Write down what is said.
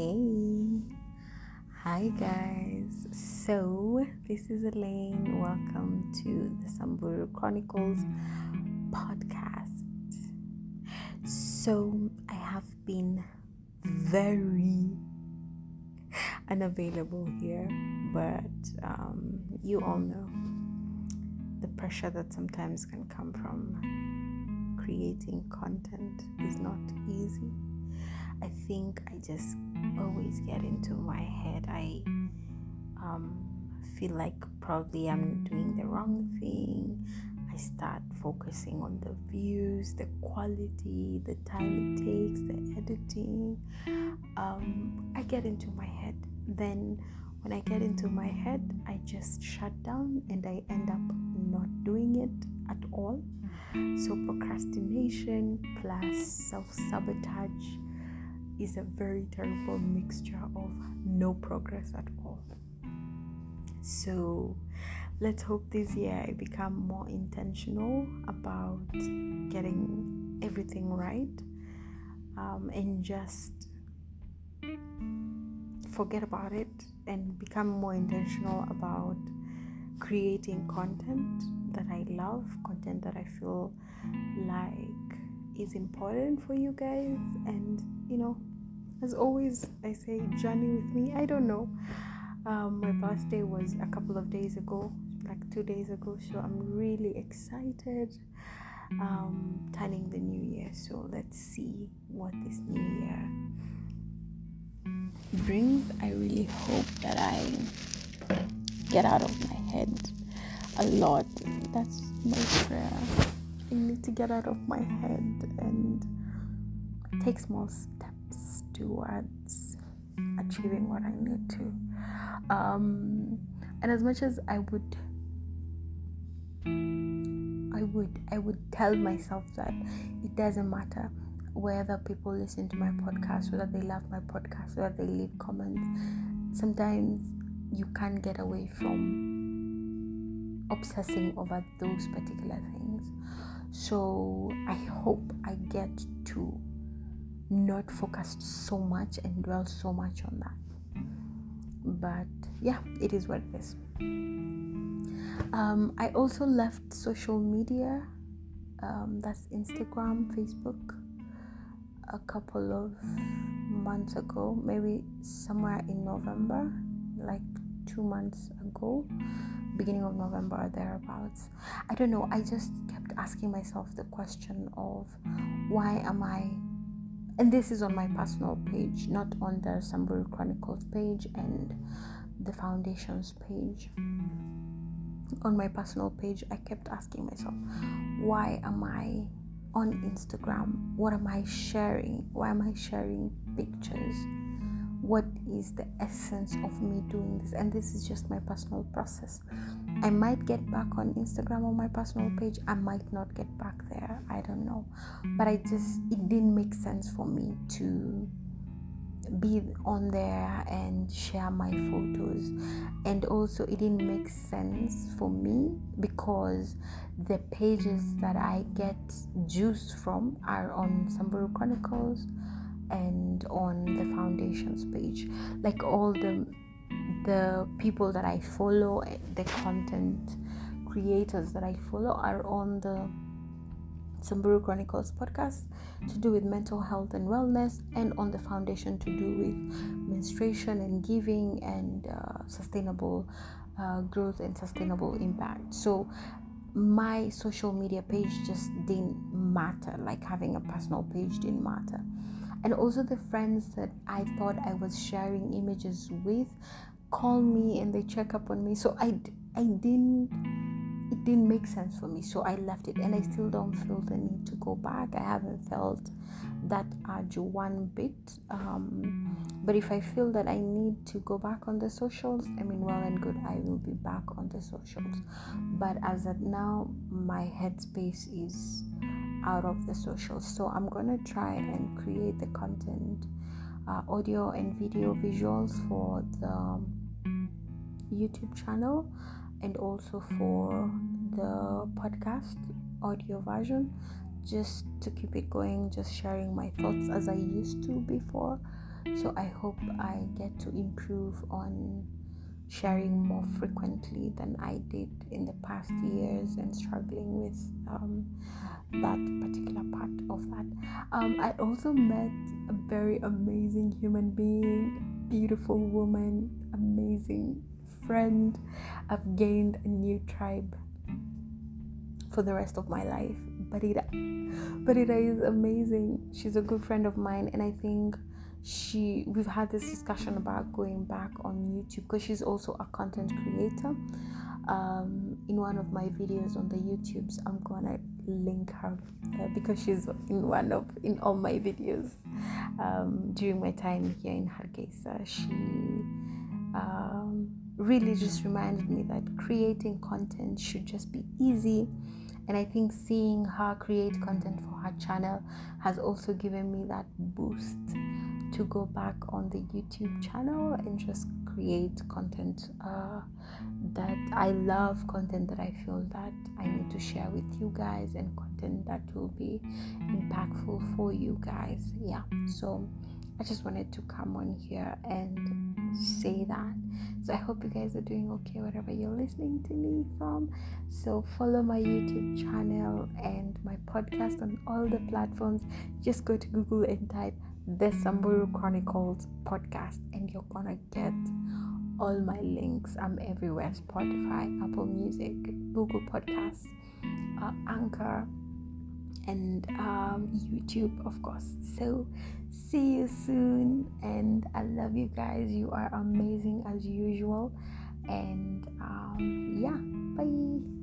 Hey, hi guys. So this is Elaine. Welcome to the Samburu Chronicles podcast. So I have been very unavailable here, but you all know the pressure that sometimes can come from creating content is not easy. I think I just always get into my head. I feel like probably I'm doing the wrong thing. I start focusing on the views, the quality, the time it takes, the editing. I get into my head. Then when I get into my head, I just shut down and I end up not doing it at all. So procrastination plus self-sabotage is a very terrible mixture of no progress at all. So let's hope this year I become more intentional about getting everything right, and just forget about it and become more intentional about creating content that I love, content that I feel like is important for you guys. And you know, as always, I say journey with me. I don't know. My birthday was a couple of days ago, like 2 days ago. So I'm really excited turning the new year. So let's see what this new year brings. I really hope that I get out of my head a lot. That's my prayer. I need to get out of my head and take small steps towards achieving what I need to. And as much as I would tell myself that it doesn't matter whether people listen to my podcast, whether they love my podcast, whether they leave comments, sometimes you can't get away from obsessing over those particular things. So I hope I get to not focus so much and dwell so much on that. But yeah, it is what it is. I also left social media. That's Instagram, Facebook, a couple of months ago, maybe somewhere in November, like 2 months ago, beginning of November or thereabouts. I don't know, I just kept asking myself the question of why am I, and this is on my personal page, not on the Samburu Chronicles page and the Foundations page. On my personal page, I kept asking myself, why am I on Instagram? What am I sharing? Why am I sharing pictures? What is the essence of me doing this? And this is just my personal process. I might get back on Instagram on my personal page. I might not get back there. I don't know. But it didn't make sense for me to be on there and share my photos. And also it didn't make sense for me because the pages that I get juice from are on Samburu Chronicles and on the Foundations page. Like all the people that I follow, the content creators that I follow are on the Samburu Chronicles podcast to do with mental health and wellness, and on the Foundation to do with menstruation and giving and sustainable growth and sustainable impact. So my social media page just didn't matter. Like having a personal page didn't matter. And also the friends that I thought I was sharing images with call me and they check up on me. So it didn't make sense for me. So I left it, and I still don't feel the need to go back. I haven't felt that urge one bit. But if I feel that I need to go back on the socials, I mean, well and good, I will be back on the socials. But as of now, my headspace is out of the socials. So I'm gonna try and create the content, audio and video visuals for the YouTube channel and also for the podcast audio version, just to keep it going, just sharing my thoughts as I used to before, So I hope I get to improve on sharing more frequently than I did in the past years and struggling with that particular part of that. I also met a very amazing human being, beautiful woman, amazing friend. I've gained a new tribe for the rest of my life. Barira is amazing. She's a good friend of mine, and I think we've had this discussion about going back on YouTube, because she's also a content creator. In one of my videos on the YouTubes, I'm gonna link her because she's in all my videos during my time here in Hargeisa. She really just reminded me that creating content should just be easy. And I think seeing her create content for her channel has also given me that boost to go back on the YouTube channel and just create content that I love, content that I feel that I need to share with you guys, and content that will be impactful for you guys. Yeah, so I just wanted to come on here and say that. So I hope you guys are doing okay wherever you're listening to me from. So follow my YouTube channel and my podcast on all the platforms. Just go to Google and type The Samburu Chronicles Podcast, and you're gonna get all my links. I'm everywhere: Spotify, Apple Music, Google Podcasts, Anchor, and YouTube, of course. So see you soon, and I love you guys. You are amazing as usual, and yeah, bye.